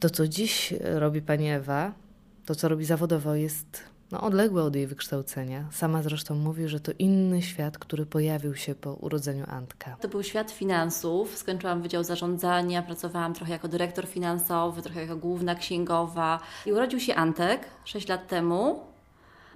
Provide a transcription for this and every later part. To, co dziś robi pani Ewa, to, co robi zawodowo, jest odległe od jej wykształcenia. Sama zresztą mówi, że to inny świat, który pojawił się po urodzeniu Antka. To był świat finansów. Skończyłam Wydział Zarządzania, pracowałam trochę jako dyrektor finansowy, trochę jako główna księgowa. I urodził się Antek 6 lat temu.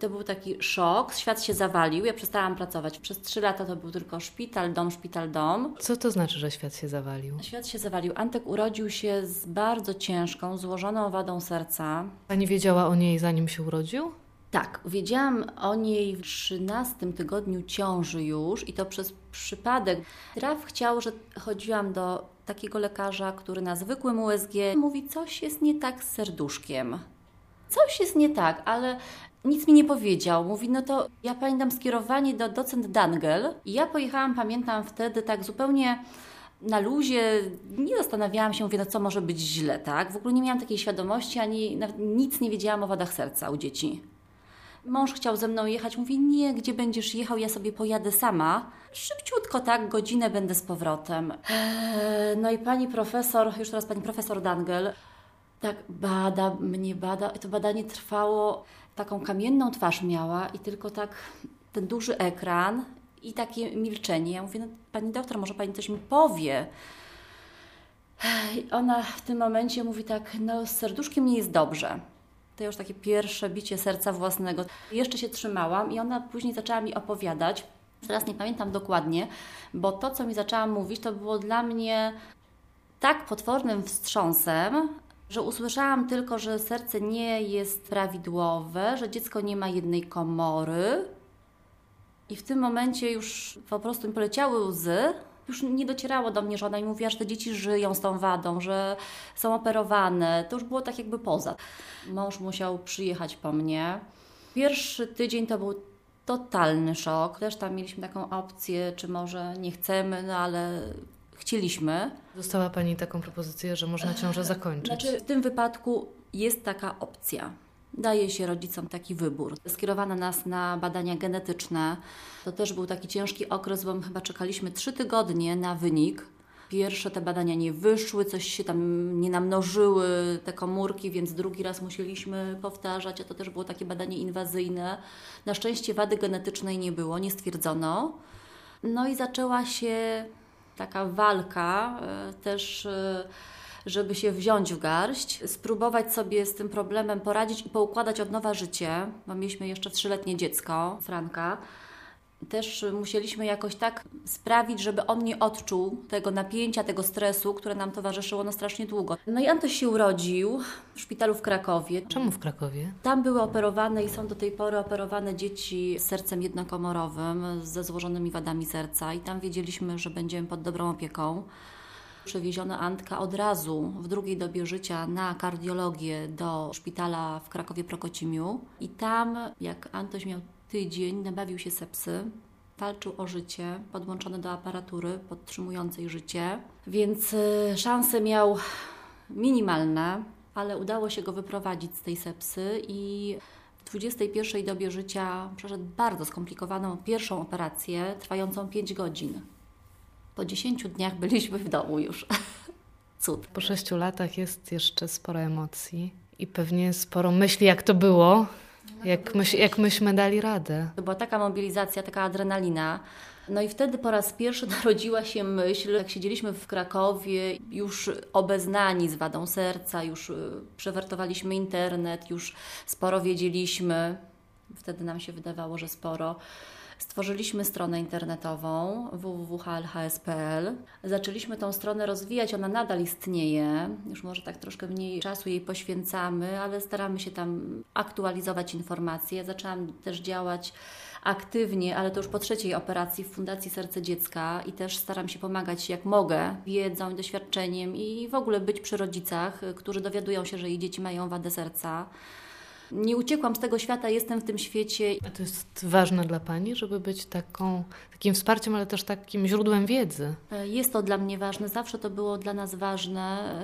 To był taki szok, świat się zawalił, ja przestałam pracować. Przez 3 lata to był tylko szpital, dom, szpital, dom. Co to znaczy, że świat się zawalił? Świat się zawalił. Antek urodził się z bardzo ciężką, złożoną wadą serca. Pani wiedziała o niej, zanim się urodził? Tak, wiedziałam o niej w 13 tygodniu ciąży już i to przez przypadek. Traf chciał, że chodziłam do takiego lekarza, który na zwykłym USG mówi, coś jest nie tak z serduszkiem. Coś jest nie tak, ale nic mi nie powiedział. Mówi, to ja pamiętam skierowanie do docent Dangel i ja pojechałam, pamiętam wtedy tak zupełnie na luzie, nie zastanawiałam się, mówię, co może być źle, tak? W ogóle nie miałam takiej świadomości, ani nawet nic nie wiedziałam o wadach serca u dzieci. Mąż chciał ze mną jechać, mówi, nie, gdzie będziesz jechał, ja sobie pojadę sama. Szybciutko, tak, godzinę będę z powrotem. I pani profesor, już teraz pani profesor Dangel, tak bada mnie, bada. I to badanie trwało, taką kamienną twarz miała i tylko tak ten duży ekran i takie milczenie. Ja mówię, pani doktor, może pani coś mi powie? I ona w tym momencie mówi tak, z serduszkiem nie jest dobrze. To już takie pierwsze bicie serca własnego. Jeszcze się trzymałam i ona później zaczęła mi opowiadać. Teraz nie pamiętam dokładnie, bo to, co mi zaczęła mówić, to było dla mnie tak potwornym wstrząsem, że usłyszałam tylko, że serce nie jest prawidłowe, że dziecko nie ma jednej komory. I w tym momencie już po prostu mi poleciały łzy. Już nie docierało do mnie, że ona mi mówiła, że te dzieci żyją z tą wadą, że są operowane. To już było tak jakby poza. Mąż musiał przyjechać po mnie. Pierwszy tydzień to był totalny szok. Też tam mieliśmy taką opcję, czy może nie chcemy, ale chcieliśmy. Dostała pani taką propozycję, że można ciążę zakończyć. Znaczy, w tym wypadku jest taka opcja. Daje się rodzicom taki wybór. Skierowano nas na badania genetyczne. To też był taki ciężki okres, bo chyba czekaliśmy 3 tygodnie na wynik. Pierwsze te badania nie wyszły, coś się tam nie namnożyły, te komórki, więc drugi raz musieliśmy powtarzać, a to też było takie badanie inwazyjne. Na szczęście wady genetycznej nie było, nie stwierdzono. I zaczęła się taka walka też, żeby się wziąć w garść, spróbować sobie z tym problemem poradzić i poukładać od nowa życie, bo mieliśmy jeszcze 3-letnie dziecko, Franka. Też musieliśmy jakoś tak sprawić, żeby on nie odczuł tego napięcia, tego stresu, które nam towarzyszyło strasznie długo. I Antoś się urodził w szpitalu w Krakowie. Czemu w Krakowie? Tam były operowane i są do tej pory operowane dzieci z sercem jednokomorowym, ze złożonymi wadami serca i tam wiedzieliśmy, że będziemy pod dobrą opieką. Przewieziono Antka od razu w 2. dobie życia na kardiologię do szpitala w Krakowie-Prokocimiu i tam, jak Antoś miał tydzień, nabawił się sepsy, walczył o życie, podłączony do aparatury podtrzymującej życie, więc szanse miał minimalne, ale udało się go wyprowadzić z tej sepsy i w 21. dobie życia przeszedł bardzo skomplikowaną pierwszą operację trwającą 5 godzin. Po 10 dniach byliśmy w domu już. Cud. Po 6 latach jest jeszcze sporo emocji i pewnie sporo myśli, jak to było, jak myśmy dali radę. To była taka mobilizacja, taka adrenalina. I wtedy po raz pierwszy narodziła się myśl, jak siedzieliśmy w Krakowie, już obeznani z wadą serca, już przewertowaliśmy internet, już sporo wiedzieliśmy. Wtedy nam się wydawało, że sporo. Stworzyliśmy stronę internetową www.hlss.pl. Zaczęliśmy tą stronę rozwijać, ona nadal istnieje. Już może tak troszkę mniej czasu jej poświęcamy, ale staramy się tam aktualizować informacje. Ja zaczęłam też działać aktywnie, ale to już po 3. operacji w Fundacji Serce Dziecka i też staram się pomagać jak mogę wiedzą i doświadczeniem i w ogóle być przy rodzicach, którzy dowiadują się, że ich dzieci mają wadę serca. Nie uciekłam z tego świata, jestem w tym świecie. A to jest ważne dla pani, żeby być takim wsparciem, ale też takim źródłem wiedzy? Jest to dla mnie ważne, zawsze to było dla nas ważne.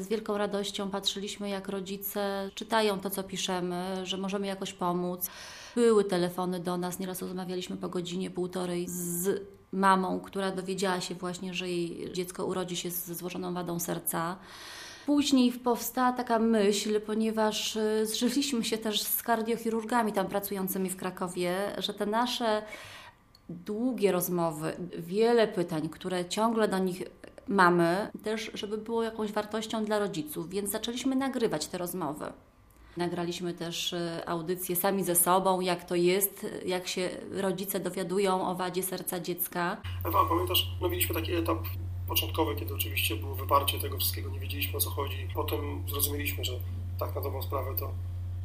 Z wielką radością patrzyliśmy, jak rodzice czytają to, co piszemy, że możemy jakoś pomóc. Były telefony do nas, nieraz rozmawialiśmy po godzinie, 1,5 z mamą, która dowiedziała się właśnie, że jej dziecko urodzi się ze złożoną wadą serca. Później powstała taka myśl, ponieważ zżyliśmy się też z kardiochirurgami tam pracującymi w Krakowie, że te nasze długie rozmowy, wiele pytań, które ciągle do nich mamy, też żeby było jakąś wartością dla rodziców, więc zaczęliśmy nagrywać te rozmowy. Nagraliśmy też audycję sami ze sobą, jak to jest, jak się rodzice dowiadują o wadzie serca dziecka. Ewa, pamiętasz, no mieliśmy taki etap początkowy, kiedy oczywiście było wyparcie tego wszystkiego, nie wiedzieliśmy o co chodzi. Potem zrozumieliśmy, że tak na dobrą sprawę to,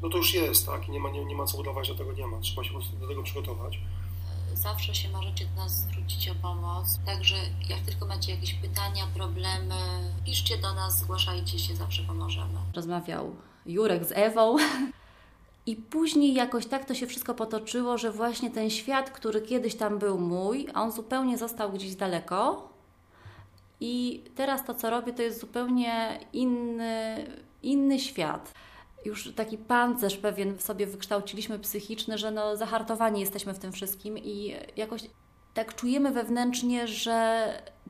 no to już jest, tak? I nie ma co udawać, że tego nie ma. Trzeba się po prostu do tego przygotować. Zawsze się możecie do nas zwrócić o pomoc, także jak tylko macie jakieś pytania, problemy, piszcie do nas, zgłaszajcie się, zawsze pomożemy. Rozmawiał Jurek z Ewą i później jakoś tak to się wszystko potoczyło, że właśnie ten świat, który kiedyś tam był mój, a on zupełnie został gdzieś daleko i teraz to, co robię, to jest zupełnie inny świat. Już taki pancerz pewien sobie wykształciliśmy psychiczny, że no zahartowani jesteśmy w tym wszystkim i jakoś tak czujemy wewnętrznie, że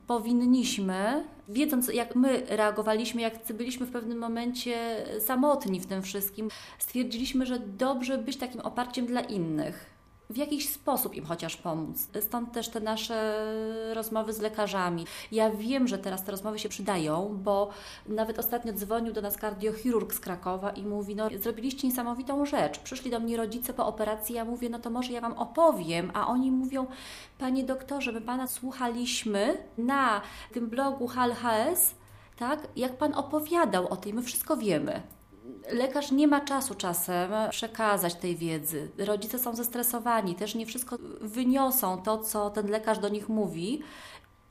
powinniśmy, wiedząc jak my reagowaliśmy, jak byliśmy w pewnym momencie samotni w tym wszystkim, stwierdziliśmy, że dobrze być takim oparciem dla innych. W jakiś sposób im chociaż pomóc. Stąd też te nasze rozmowy z lekarzami. Ja wiem, że teraz te rozmowy się przydają, bo nawet ostatnio dzwonił do nas kardiochirurg z Krakowa i mówi, no zrobiliście niesamowitą rzecz. Przyszli do mnie rodzice po operacji, ja mówię, no to może ja Wam opowiem, a oni mówią, panie doktorze, my Pana słuchaliśmy na tym blogu HLHS, tak, jak Pan opowiadał o tym, my wszystko wiemy. Lekarz nie ma czasu czasem przekazać tej wiedzy. Rodzice są zestresowani, też nie wszystko wyniosą to, co ten lekarz do nich mówi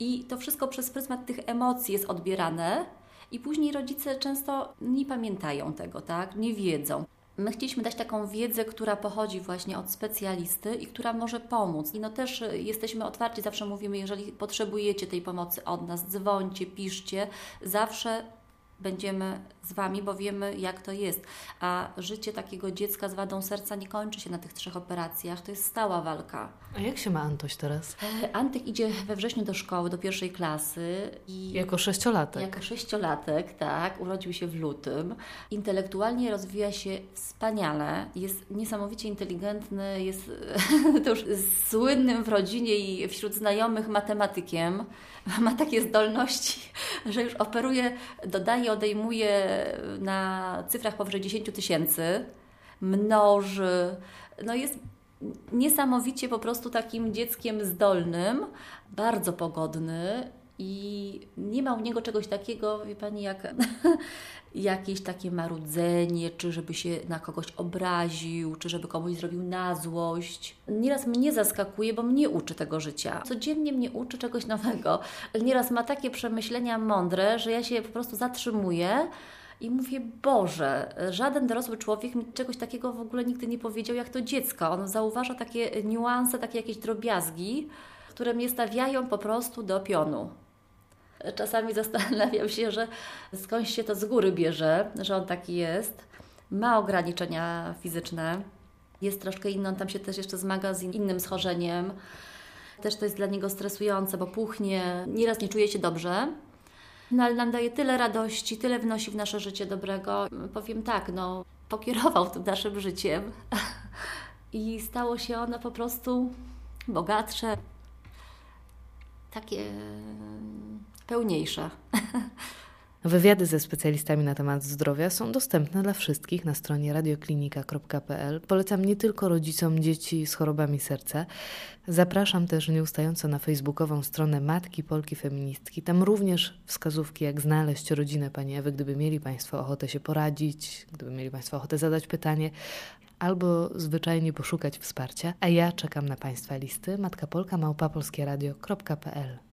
i to wszystko przez pryzmat tych emocji jest odbierane i później rodzice często nie pamiętają tego, tak? Nie wiedzą. My chcieliśmy dać taką wiedzę, która pochodzi właśnie od specjalisty i która może pomóc. I no też jesteśmy otwarci, zawsze mówimy, jeżeli potrzebujecie tej pomocy od nas, dzwońcie, piszcie, zawsze będziemy z Wami, bo wiemy jak to jest, a życie takiego dziecka z wadą serca nie kończy się na tych 3 operacjach, to jest stała walka. A jak się ma Antoś teraz? Antek idzie we wrześniu do szkoły, do 1. klasy. I jako 6-latek. Jako 6-latek, tak, urodził się w lutym. Intelektualnie rozwija się wspaniale, jest niesamowicie inteligentny, jest to już słynnym w rodzinie i wśród znajomych matematykiem. Ma takie zdolności, że już operuje, dodaje, odejmuje na cyfrach powyżej 10 000, mnoży, no jest niesamowicie po prostu takim dzieckiem zdolnym, bardzo pogodny i nie ma u niego czegoś takiego, wie Pani, jak jakieś takie marudzenie, czy żeby się na kogoś obraził, czy żeby komuś zrobił na złość. Nieraz mnie zaskakuje, bo mnie uczy tego życia. Codziennie mnie uczy czegoś nowego. Nieraz ma takie przemyślenia mądre, że ja się po prostu zatrzymuję i mówię, Boże, żaden dorosły człowiek mi czegoś takiego w ogóle nigdy nie powiedział, jak to dziecko. On zauważa takie niuanse, takie jakieś drobiazgi, które mnie stawiają po prostu do pionu. Czasami zastanawiam się, że skądś się to z góry bierze, że on taki jest. Ma ograniczenia fizyczne, jest troszkę inny, on tam się też jeszcze zmaga z innym schorzeniem. Też to jest dla niego stresujące, bo puchnie, nieraz nie czuje się dobrze. No ale nam daje tyle radości, tyle wnosi w nasze życie dobrego. Powiem tak, no pokierował tym naszym życiem i stało się ono po prostu bogatsze, takie pełniejsze. Wywiady ze specjalistami na temat zdrowia są dostępne dla wszystkich na stronie radioklinika.pl. Polecam nie tylko rodzicom dzieci z chorobami serca. Zapraszam też nieustająco na facebookową stronę Matki Polki Feministki. Tam również wskazówki, jak znaleźć rodzinę Pani Ewy, gdyby mieli Państwo ochotę się poradzić, gdyby mieli Państwo ochotę zadać pytanie albo zwyczajnie poszukać wsparcia. A ja czekam na Państwa listy matkapolka@polskieradio.pl.